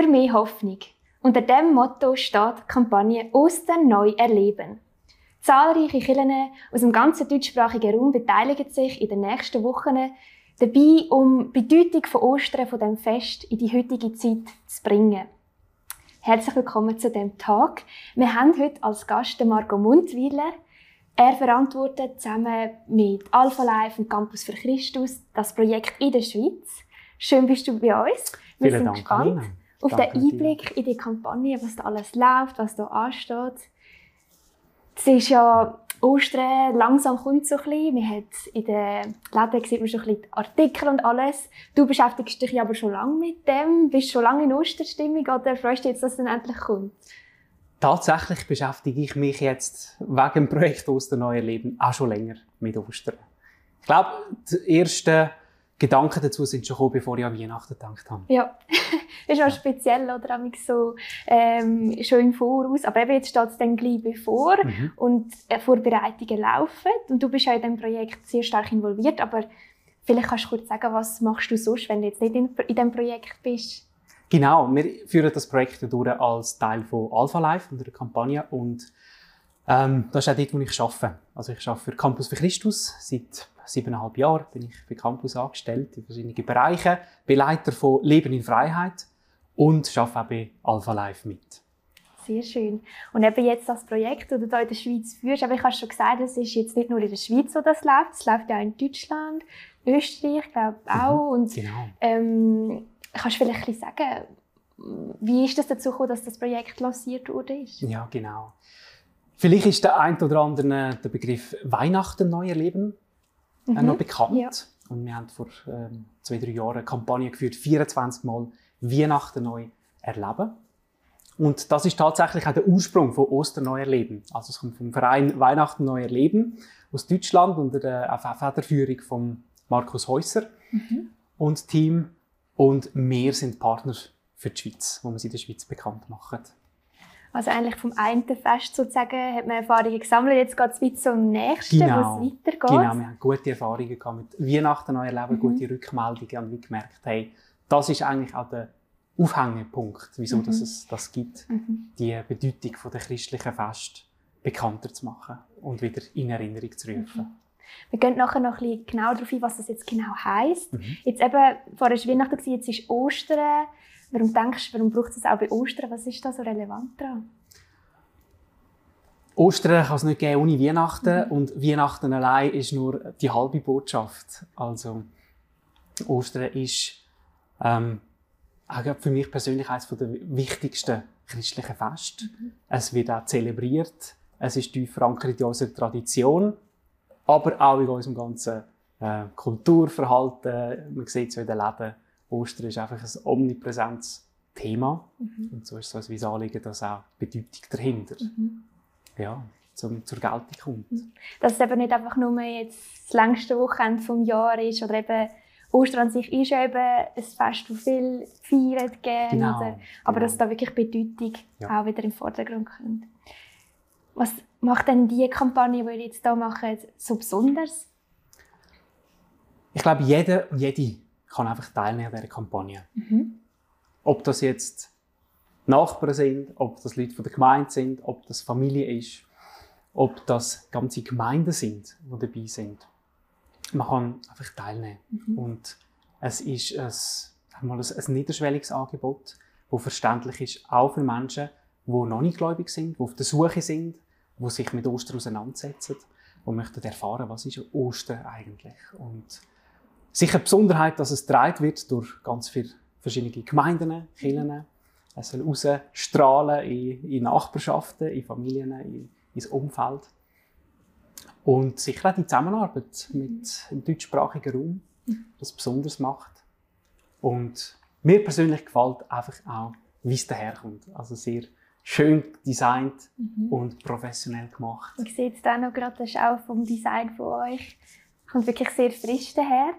für mehr Hoffnung. Unter diesem Motto steht die Kampagne «Ostern neu erleben». Zahlreiche Kirchen aus dem ganzen deutschsprachigen Raum beteiligen sich in den nächsten Wochen dabei, um die Bedeutung von Ostern, von diesem Fest, in die heutige Zeit zu bringen. Herzlich willkommen zu diesem Tag. Wir haben heute als Gast Margot Mundwiler. Er verantwortet zusammen mit Alpha Life und Campus für Christus das Projekt in der Schweiz. Schön bist du bei uns. Wir vielen sind Dank, gespannt Nina. Auf Danke den Einblick dir. In die Kampagne, was da alles läuft, was da ansteht. Es ist ja Ostern, langsam kommt so ein bisschen. Wir haben in den Läden sieht man schon ein bisschen die Artikel und alles. Du beschäftigst dich aber schon lange mit dem. Bist du schon lange in Osterstimmung oder freust du dich jetzt, dass es dann endlich kommt? Tatsächlich beschäftige ich mich jetzt wegen dem Projekt Ostern-neu-erleben auch schon länger mit Ostern. Ich glaube, die ersten Gedanken dazu sind schon gekommen, bevor ich an Weihnachten gedacht habe. Ja, das ist auch speziell, oder? So, schon im Voraus. Aber eben jetzt steht es dann gleich bevor und Vorbereitungen laufen. Und du bist ja in diesem Projekt sehr stark involviert. Aber vielleicht kannst du kurz sagen, was machst du sonst, wenn du jetzt nicht in diesem Projekt bist? Genau, wir führen das Projekt durch als Teil von Alpha Life, unserer Kampagne. Und das ist auch dort, wo ich arbeite. Also ich arbeite für Campus für Christus. Seit 7,5 Jahren bin ich für Campus angestellt, in verschiedenen Bereichen. Bin Leiter von Leben in Freiheit und arbeite auch bei Alpha Life mit. Sehr schön. Und eben jetzt das Projekt, das du hier in der Schweiz führst, aber ich habe schon gesagt, es ist jetzt nicht nur in der Schweiz, wo das läuft. Es läuft ja auch in Deutschland, Österreich, ich glaube auch. Und, genau. Kannst du vielleicht sagen, wie ist es dazu gekommen, dass das Projekt lanciert wurde? Ja, genau. Vielleicht ist der ein oder andere der Begriff «Weihnachten neu erleben» noch bekannt. Ja. Und wir haben vor 2-3 Jahren eine Kampagne geführt, 24 Mal «Weihnachten neu erleben». Und das ist tatsächlich auch der Ursprung von «Ostern neu erleben». Also es kommt vom Verein «Weihnachten neu erleben» aus Deutschland unter der Federführung von Markus Häuser und Team. Und wir sind Partner für die Schweiz, wo wir sie in der Schweiz bekannt machen. Also eigentlich vom einen Fest sozusagen hat man Erfahrungen gesammelt, jetzt geht es wieder zum nächsten, genau, wo es weitergeht. Genau, wir haben gute Erfahrungen gehabt mit Weihnachten neu erleben, gute Rückmeldungen, und wir gemerkt, hey, das ist eigentlich auch der Aufhängepunkt, wieso dass es das gibt, die Bedeutung der christlichen Feste bekannter zu machen und wieder in Erinnerung zu rufen. Wir gehen nachher noch ein bisschen genau darauf ein, was das jetzt genau heisst. Jetzt eben, vorher war Weihnachten, jetzt ist Ostern. Warum denkst du, warum braucht es das auch bei Ostern? Was ist da so relevant daran? Ostern kann es nicht geben ohne Weihnachten. Und Weihnachten allein ist nur die halbe Botschaft. Also, Ostern ist auch für mich persönlich eines der wichtigsten christlichen Feste. Es wird auch zelebriert. Es ist tief verankert in unserer Tradition, aber auch in unserem ganzen Kulturverhalten. Man sieht es in den Läden. Ostern ist einfach ein omnipräsentes Thema. Und so ist es so ein Wiesanliegen, dass auch die Bedeutung dahinter zur Geltung kommt. Dass es eben nicht einfach nur jetzt das längste Wochenende des Jahres ist. Oder eben Ostern an sich ist ja eben ein Fest, das viele feiern gehen. Genau, oder, aber dass da wirklich Bedeutung auch wieder im Vordergrund kommt. Was macht denn die Kampagne, die ihr jetzt hier macht, so besonders? Ich glaube, jeder und jede kann einfach teilnehmen an dieser Kampagne. Ob das jetzt Nachbarn sind, ob das Leute von der Gemeinde sind, ob das Familie ist, ob das ganze Gemeinden sind, die dabei sind. Man kann einfach teilnehmen. Und es ist ein niederschwelliges Angebot, das verständlich ist, auch für Menschen, die noch nicht gläubig sind, die auf der Suche sind, die sich mit Ostern auseinandersetzen und möchten erfahren, was ist Ostern eigentlich. Und sicher die Besonderheit, dass es getragen wird durch ganz viele verschiedene Gemeinden, Kirchen. Es soll rausstrahlen in Nachbarschaften, in Familien, ins Umfeld. Und sicher auch die Zusammenarbeit mit dem deutschsprachigen Raum, das besonders macht. Und mir persönlich gefällt einfach auch, wie es daherkommt. Also sehr schön designt und professionell gemacht. Ich sehe jetzt auch noch gerade, das ist auch vom Design von euch. Kommt wirklich sehr frisch daher.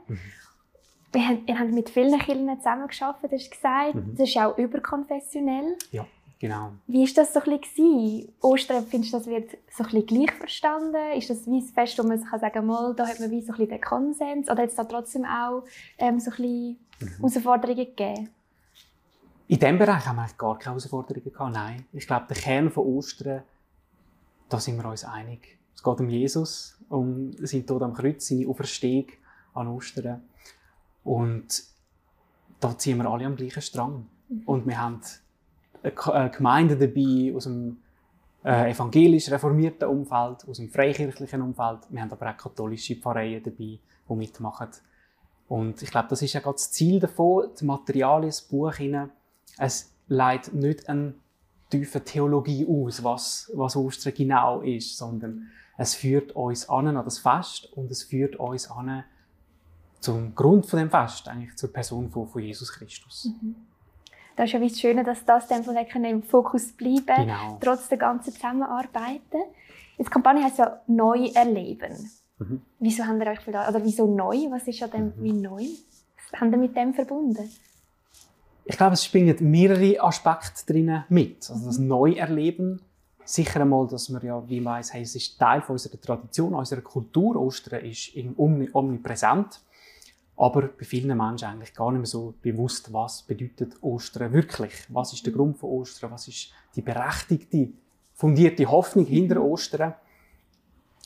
Ihr habt mit vielen Kirchen zusammengearbeitet, hast du gesagt. Das ist ja auch überkonfessionell. Ja, genau. Wie war das so ein bisschen? Ostern, findest du, das wird so ein bisschen gleich verstanden? Ist das wie ein Fest, wo man sich sagen kann, mal, da hat man wie so ein bisschen den Konsens? Oder hat es da trotzdem auch so ein bisschen Herausforderungen gegeben? In diesem Bereich haben wir eigentlich gar keine Herausforderungen gehabt. Nein, ich glaube, der Kern von Ostern, da sind wir uns einig. Es geht um Jesus, um seinen Tod am Kreuz, seine Auferstehung an Ostern. Und da ziehen wir alle am gleichen Strang. Und wir haben eine Gemeinde dabei aus dem evangelisch-reformierten Umfeld, aus dem freikirchlichen Umfeld. Wir haben aber auch katholische Pfarreien dabei, die mitmachen. Und ich glaube, das ist ja gerade das Ziel davon, das Material ins Buch hinein. Es leitet nicht eine tiefe Theologie aus, was Ostern genau ist, sondern es führt uns an das Fest und es führt uns an zum Grund von dem Fest, eigentlich zur Person von Jesus Christus. Mhm. Das ist ja das Schöne, dass das dann im Fokus bleiben kann, genau. Trotz der ganzen Zusammenarbeit. Die Kampagne heisst ja «Neu erleben». Mhm. Wieso haben ihr euch wieso neu? Was ist ja dann wie neu? Was haben ihr mit dem verbunden? Ich glaube, es springen mehrere Aspekte drin mit. Also das Neuerleben, sicher einmal, dass man ja, wie man weiss, es ist Teil von unserer Tradition, unserer Kultur. Ostern ist omnipräsent, aber bei vielen Menschen eigentlich gar nicht mehr so bewusst, was bedeutet Ostern wirklich. Was ist der Grund von Ostern? Was ist die berechtigte, fundierte Hoffnung hinter Ostern?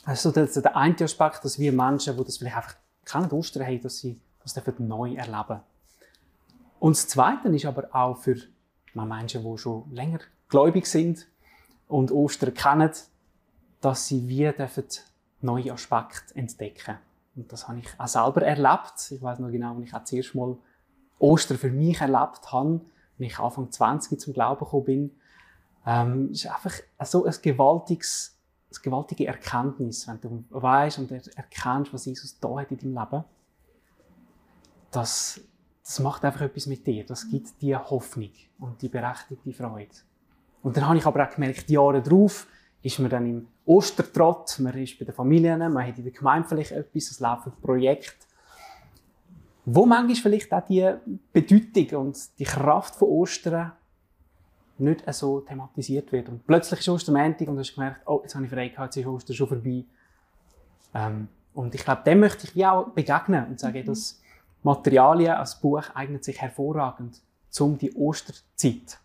Also das ist der eine Aspekt, dass wir Menschen, die das vielleicht einfach kennen, Ostern haben, dass sie das neu erleben. Und das Zweite ist aber auch für Menschen, die schon länger gläubig sind und Ostern kennen, dass sie wie neue Aspekte entdecken. Und das habe ich auch selber erlebt. Ich weiss noch genau, als ich auch zuerst mal Ostern für mich erlebt habe, als ich Anfang 20 zum Glauben gekommen bin. Es ist einfach so eine gewaltige Erkenntnis, wenn du weißt und erkennst, was Jesus da hat in deinem Leben. Das macht einfach etwas mit dir. Das gibt dir Hoffnung und die berechtigte Freude. Und dann habe ich aber auch gemerkt, die Jahre darauf ist man dann im Ostertrott, man ist bei den Familien, man hat in der Gemeinde vielleicht etwas, es laufen Projekte, wo manchmal vielleicht auch die Bedeutung und die Kraft von Ostern nicht so thematisiert wird. Und plötzlich ist Ostermontag und du hast gemerkt, oh, jetzt habe ich frei gehabt, jetzt ist Ostern schon vorbei. Und ich glaube, dem möchte ich wie auch begegnen und sagen, dass Materialien als Buch eignet sich hervorragend, um die Osterzeit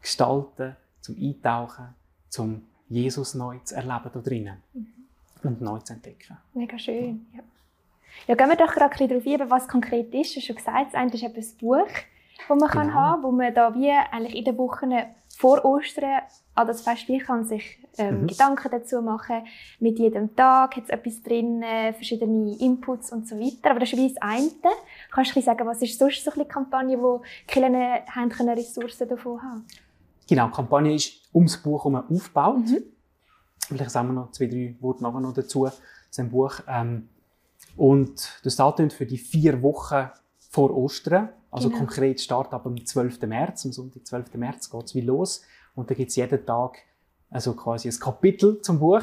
gestalten, zum Eintauchen, zum Jesus neu zu erleben da drinnen und neu zu entdecken. Mega schön. Ja. Ja, gehen wir doch gerade ein bisschen darauf ein, was konkret ist. Du hast schon gesagt, das eine ist ein Buch, das man kann haben, wo man da wie eigentlich in den Wochen vor Ostern an das Fest kann sich Gedanken dazu machen. Mit jedem Tag hat es etwas drin, verschiedene Inputs und so weiter. Aber das ist wie das eine. Kannst du sagen, was ist sonst so eine Kampagne, wo Kirchen haben Ressourcen davon haben? Genau, die Kampagne ist ums Buch herum aufgebaut. Vielleicht sagen wir noch 2-3 Worte noch dazu zu dem Buch. Und das Datum für die 4 Wochen vor Ostern. Also konkret startet ab am 12. März, am Sonntag 12. März geht es wie los. Und da gibt es jeden Tag also quasi ein Kapitel zum Buch.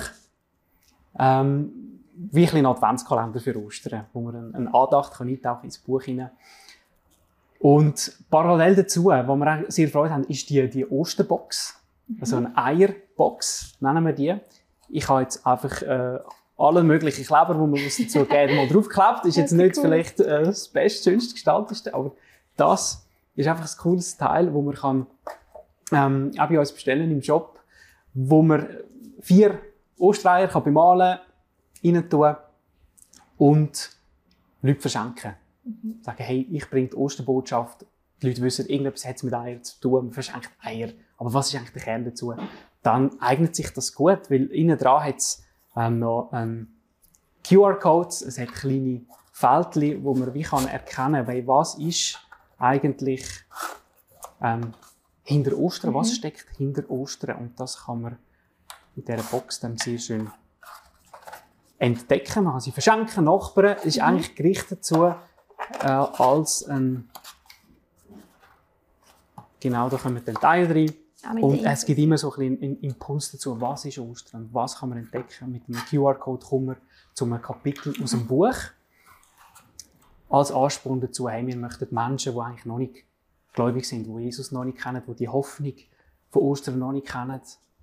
Wie ein Adventskalender für Ostern, wo man eine Andacht kann eintauchen ins Buch hinein. Und parallel dazu, was wir auch sehr gefreut haben, ist die Osterbox. Also eine Eierbox, nennen wir die. Ich habe jetzt einfach alle möglichen Kleber, die man dazu geben mal draufgeklebt. Ist jetzt nicht vielleicht das Beste, schönste, gestalteste, aber das ist einfach ein cooles Teil, das man kann, auch bei uns bestellen im Shop, wo man 4 Ostereier kann bemalen, rein tun und Leute verschenken. Sagen, hey, ich bringe die Osterbotschaft. Die Leute wissen, irgendetwas hat es mit Eier zu tun, man verschenkt Eier. Aber was ist eigentlich der Kern dazu? Dann eignet sich das gut, weil innen dran hat es noch QR-Codes, es hat kleine Fältchen, wo man wie kann erkennen kann, was ist eigentlich hinter Ostern, was steckt hinter Ostern. Und das kann man in dieser Box dann sehr schön entdecken. Man kann sie verschenken, Nachbarn. Es ist eigentlich gerichtet zu als ein... Genau, da kommen dann Teile rein. Und es gibt immer so einen Impuls dazu, was ist Ostern und was kann man entdecken. Mit einem QR-Code kommen wir zu einem Kapitel aus dem Buch. Als Ansporn dazu, hey, wir möchten Menschen, die eigentlich noch nicht gläubig sind, die Jesus noch nicht kennen, die die Hoffnung von Ostern noch nicht kennen,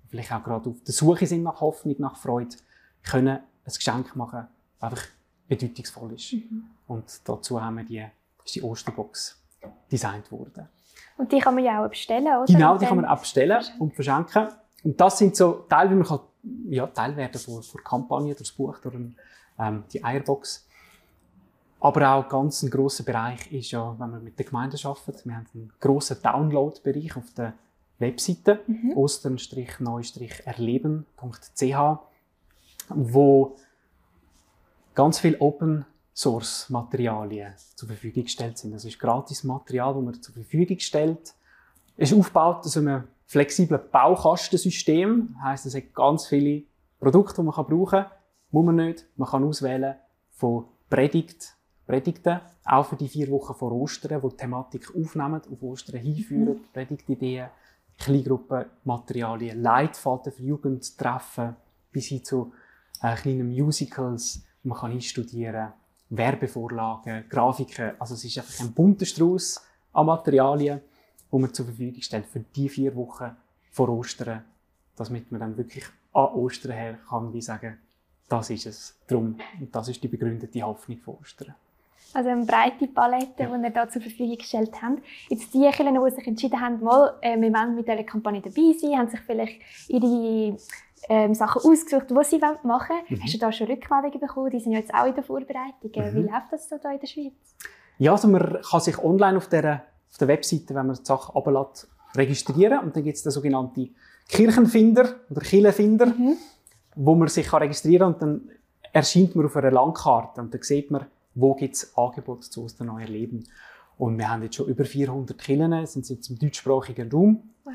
vielleicht auch gerade auf der Suche sind nach Hoffnung, nach Freude, können ein Geschenk machen, das einfach bedeutungsvoll ist. Und dazu haben wir die Osterbox designt worden. Und die kann man ja auch bestellen, oder? Genau, die kann man abbestellen und verschenken. Und das sind so Teile, wie man kann, ja, Teil werden von Kampagnen, durch das Buch, durch die Eierbox. Aber auch ganz ein grosser Bereich ist ja, wenn wir mit der Gemeinde arbeitet. Wir haben einen grossen Download-Bereich auf der Webseite, ostern-neu-erleben.ch, wo ganz viel Open-Source-Materialien zur Verfügung gestellt sind. Das ist gratis Material, das man zur Verfügung stellt. Es ist aufgebaut aus einem flexiblen Baukastensystem. Das heisst, es hat ganz viele Produkte, die man brauchen kann. Muss man nicht. Man kann auswählen von Predigten, auch für die 4 Wochen vor Ostern, wo die Thematik aufnehmen, auf Ostern hinführen, Predigtideen, Kleingruppenmaterialien, Leitfaden für Jugendtreffen, bis hin zu kleinen Musicals, man kann hinstudieren, Werbevorlagen, Grafiken. Also es ist einfach ein bunter Strauß an Materialien, die man zur Verfügung stellt für die 4 Wochen vor Ostern, damit man dann wirklich an Ostern her kann, wie sagen, das ist es drum und das ist die begründete Hoffnung von Ostern. Also eine breite Palette, die ihr da zur Verfügung gestellt habt. Jetzt die Kirchen, die sich entschieden haben, wir wollen mit dieser Kampagne dabei sein, haben sich vielleicht ihre Sachen ausgesucht, die sie machen wollen. Hast du da schon Rückmeldungen bekommen? Die sind ja jetzt auch in der Vorbereitung. Wie läuft das so da in der Schweiz? Ja, also man kann sich online auf der Webseite, wenn man die Sachen runterlässt, registrieren. Und dann gibt es den sogenannten Kirchenfinder oder Kirchenfinder, wo man sich registrieren kann. Und dann erscheint man auf einer Landkarte und dann sieht man, wo gibt es Angebote zu Ostern neu erleben. Und wir haben jetzt schon über 400 Kirchen, sind jetzt im deutschsprachigen Raum. Wow.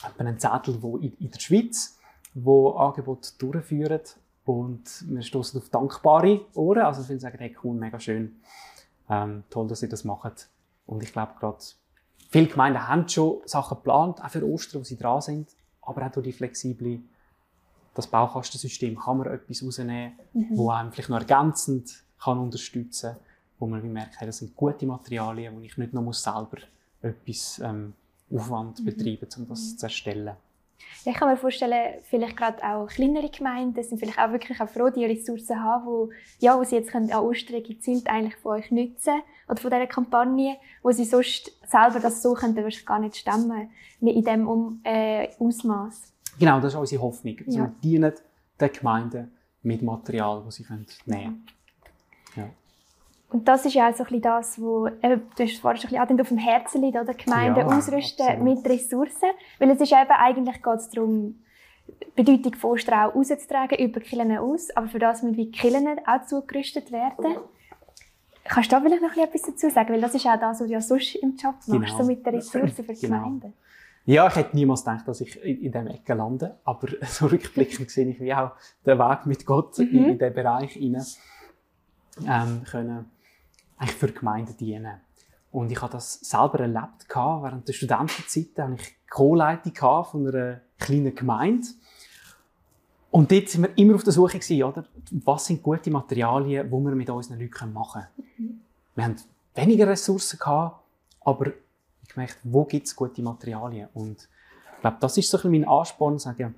Wir haben einen Zettel in der Schweiz, wo Angebote durchführen. Und wir stoßen auf dankbare Ohren. Also viele sagen, hey, cool, mega schön. Toll, dass ihr das macht. Und ich glaube gerade, viele Gemeinden haben schon Sachen geplant, auch für Ostern, wo sie dran sind. Aber auch durch die flexible, das Baukastensystem kann man etwas rausnehmen, wo einem vielleicht noch ergänzend kann unterstützen, wo man merkt, das sind gute Materialien, wo ich nicht noch selber etwas Aufwand betreiben muss, um das zu erstellen. Ja, ich kann mir vorstellen, vielleicht gerade auch kleinere Gemeinden sind vielleicht auch wirklich auch froh, die Ressourcen haben, wo sie jetzt können, an Ostern gezielt eigentlich von euch nutzen oder von dieser Kampagne, wo sie sonst selber das so könnten, gar nicht stemmen, nicht in diesem Ausmaß. Genau, das ist unsere Hoffnung. Also wir dienen den Gemeinden mit Material, das sie nehmen können. Ja. Und das ist ja auch so ein bisschen das, was du hast vorhin schon ein bisschen auf dem Herzen liegt, oder? Gemeinden ausrüsten mit Ressourcen. Weil es ist eben, eigentlich geht es darum, die Bedeutung von Ostern auch rauszutragen, über die Kirchen aus. Aber für das müssen die Kirchen auch zugerüstet werden. Kannst du da vielleicht noch etwas dazu sagen? Weil das ist auch das, was du ja sonst im Job machst, so mit den Ressourcen für die Gemeinden. Ja, ich hätte niemals gedacht, dass ich in dieser Ecke lande. Aber so rückblickend sehe ich wie auch den Weg mit Gott in diesen Bereich hinein. Können eigentlich für Gemeinden dienen. Und ich habe das selber erlebt. Während der Studentenzeit hatte ich Co-Leitung von einer kleinen Gemeinde. Und dort waren wir immer auf der Suche, oder? Was sind gute Materialien, die wir mit unseren Leuten machen können. Wir hatten weniger Ressourcen, aber ich merkte, wo gibt es gute Materialien. Und ich glaube, das ist so ein bisschen mein Ansporn, zu sagen,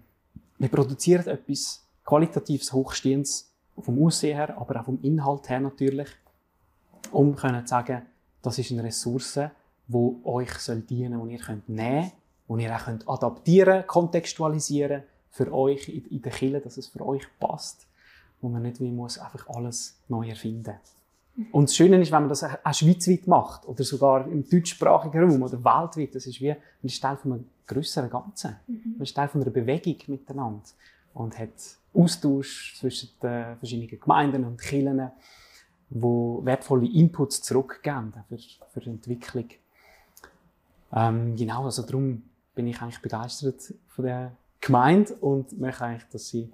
wir produzieren etwas qualitatives, hochstehendes, vom Aussehen her, aber auch vom Inhalt her natürlich, um zu sagen, das ist eine Ressource, die euch dienen soll, die ihr könnt nehmen könnt, die ihr auch könnt adaptieren, kontextualisieren für euch in der Kirche, dass es für euch passt, wo man nicht muss einfach alles neu erfinden. Und das Schöne ist, wenn man das auch schweizweit macht oder sogar im deutschsprachigen Raum oder weltweit, das ist wie ein Teil von einem grösseren Ganzen, ein Teil von einer Bewegung miteinander und hat Austausch zwischen den verschiedenen Gemeinden und Kirchen, wo wertvolle Inputs zurückgeben für die Entwicklung. Genau, also darum bin ich eigentlich begeistert von der Gemeinde und möchte eigentlich, dass sie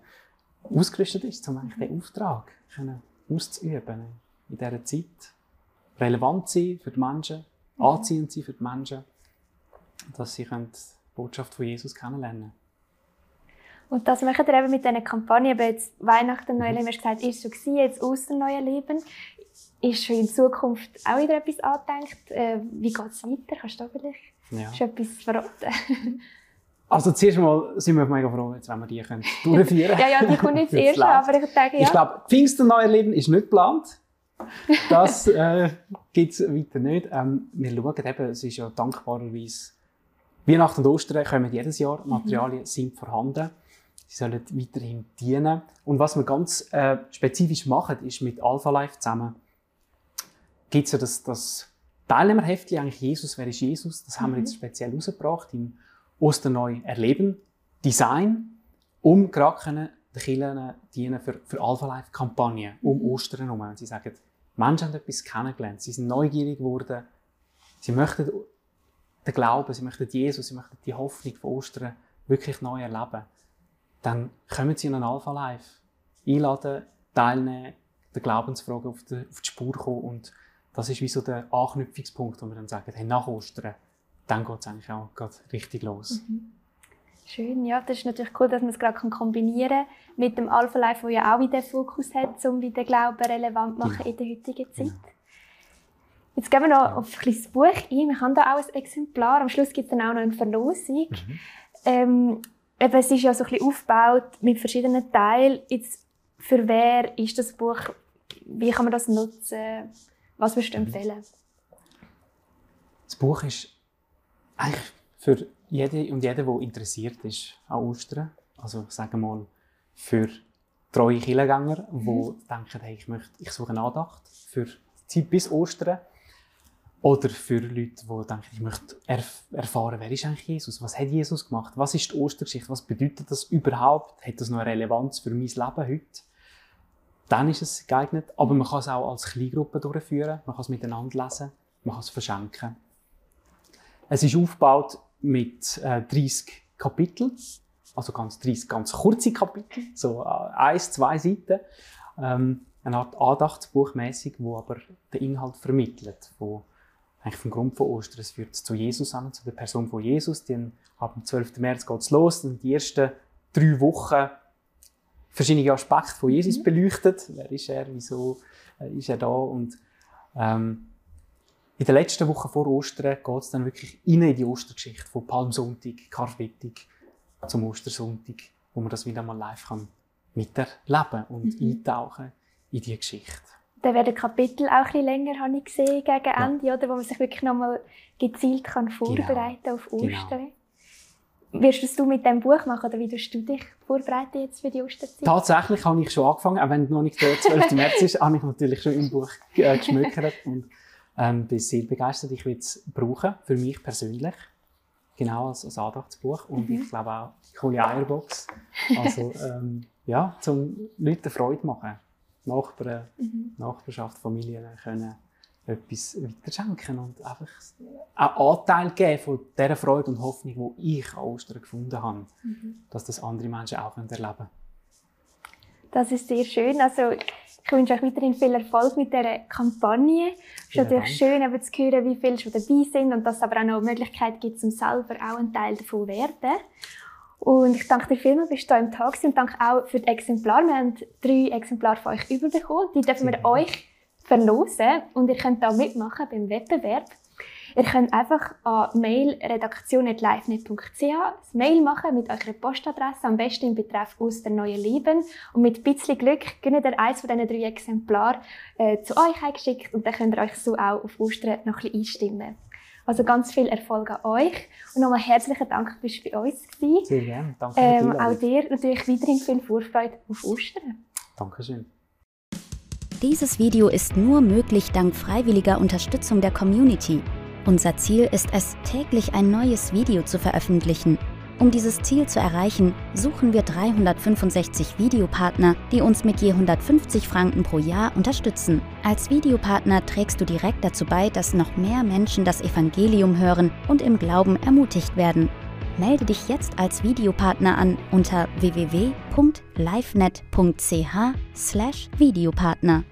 ausgerüstet ist, um eigentlich den Auftrag auszuüben, in dieser Zeit relevant sein für die Menschen, anziehend sein für die Menschen, dass sie die Botschaft von Jesus kennenlernen. Und das machen wir eben mit dieser Kampagne. Aber jetzt Weihnachten, Neuerleben, hast du gesagt, ist schon gewesen, jetzt Ostern, Neuerleben. Ist schon in Zukunft auch wieder etwas angedenkt? Wie geht es weiter? Kannst du da vielleicht schon etwas verraten? Also zuerst mal sind wir mega froh, jetzt, wenn wir die durchführen können. Ja, die kommt nicht zuerst, aber ich denke, Ich glaube, Pfingsten, Neuerleben ist nicht geplant. Das gibt es weiter nicht. Wir schauen eben, es ist ja dankbarerweise Weihnachten und Ostern kommen jedes Jahr, Materialien sind vorhanden, sie sollen weiterhin dienen. Und was wir ganz spezifisch machen, ist mit Alpha Life zusammen, gibt es ja das Teilnehmerheftchen, eigentlich Jesus, wer ist Jesus? Das haben wir jetzt speziell rausgebracht im Ostern-neu-erleben-Design, um gerade die Kirchen dienen für Alpha Life-Kampagnen um Ostern herum. Sie sagen, Menschen haben etwas kennengelernt, sie sind neugierig geworden, sie möchten den Glauben, sie möchten Jesus, sie möchten die Hoffnung von Ostern wirklich neu erleben. Dann kommen sie in ein Alpha Life, einladen, teilnehmen, der Glaubensfrage auf die Spur kommen, und das ist wie so der Anknüpfungspunkt, wo wir dann sagen, hey, nach Ostern, dann geht es eigentlich auch richtig los. Mhm. Schön, ja, das ist natürlich cool, dass man es gerade kombinieren kann mit dem Alpha Life, das ja auch wieder Fokus hat, um den Glauben relevant zu machen in der heutigen Zeit. Ja. Jetzt gehen wir noch auf ein kleines Buch ein. Wir haben da auch ein Exemplar. Am Schluss gibt es dann auch noch eine Verlosung. Mhm. Es ist ja so ein bisschen aufgebaut mit verschiedenen Teilen. Jetzt, für wer ist das Buch? Wie kann man das nutzen? Was würdest du empfehlen? Das Buch ist eigentlich für jede und jeden, der interessiert ist an Ostern. Also sagen wir mal für treue Kirchengänger, die denken, hey, ich suche eine Andacht für die Zeit bis Ostern. Oder für Leute, die denken, ich möchte erfahren, wer ist eigentlich Jesus? Was hat Jesus gemacht? Was ist die Ostergeschichte? Was bedeutet das überhaupt? Hat das noch eine Relevanz für mein Leben heute? Dann ist es geeignet. Aber man kann es auch als Kleingruppe durchführen. Man kann es miteinander lesen. Man kann es verschenken. Es ist aufgebaut mit 30 Kapiteln. Also ganz 30 ganz kurze Kapitel. So 1-2 Seiten. Eine Art Andachtsbuch mäßig, wo aber den Inhalt vermittelt. Wo eigentlich vom Grund von Ostern. Es führt zu Jesus an, zu der Person von Jesus. Denn ab dem 12. März geht es los. Und die ersten 3 Wochen verschiedene Aspekte von Jesus beleuchtet. Wer ist er? Wieso ist er da? Und in der letzten Woche vor Ostern geht es dann wirklich rein in die Ostergeschichte von Palmsonntag, Karfreitag zum Ostersonntag, wo man das wieder mal live kann miterleben und eintauchen in diese Geschichte. Dann werden Kapitel auch etwas länger, habe ich gesehen, gegen Ende, oder, wo man sich wirklich nochmal gezielt kann vorbereiten auf Ostern. Genau. Wirst du mit diesem Buch machen, oder wie tust du dich vorbereiten jetzt für die Osterzeit? Tatsächlich habe ich schon angefangen, auch wenn noch nicht der 12. März ist, habe ich natürlich schon im Buch geschmökert und bin sehr begeistert. Ich will es brauchen, für mich persönlich, genau als Andachtsbuch, und ich glaube auch die coole Eierbox, also um Leuten Freude machen, Nachbarn, Nachbarschaft, Familien können etwas weiterschenken und einfach einen Anteil geben von dieser Freude und Hoffnung, die ich an Ostern gefunden habe, dass das andere Menschen auch erleben können. Das ist sehr schön. Also, ich wünsche euch weiterhin viel Erfolg mit dieser Kampagne. Es ist natürlich schön, eben zu hören, wie viele schon dabei sind und dass es aber auch noch die Möglichkeit gibt, um selber auch ein Teil davon zu werden. Und ich danke dir vielmals, dass du hier im Tag warst, und danke auch für die Exemplare. Wir haben 3 Exemplare von euch überbekommen. Die dürfen wir euch verlosen, und ihr könnt da mitmachen beim Wettbewerb. Ihr könnt einfach an mail.redaktion@livenet.ch ein Mail machen mit eurer Postadresse, am besten im Betreff Ostern-neu-erleben. Und mit ein bisschen Glück könnt ihr eines von diesen 3 Exemplaren zu euch eingeschickt, und dann könnt ihr euch so auch auf Ostern noch ein bisschen einstimmen. Also ganz viel Erfolg an euch, und nochmal herzlichen Dank, dass du bei uns warst. Sehr gerne, danke. Auch dir natürlich weiterhin viel Vorfreude auf Ostern. Dankeschön. Dieses Video ist nur möglich dank freiwilliger Unterstützung der Community. Unser Ziel ist es, täglich ein neues Video zu veröffentlichen. Um dieses Ziel zu erreichen, suchen wir 365 Videopartner, die uns mit je 150 Franken pro Jahr unterstützen. Als Videopartner trägst du direkt dazu bei, dass noch mehr Menschen das Evangelium hören und im Glauben ermutigt werden. Melde dich jetzt als Videopartner an unter www.livenet.ch/Videopartner.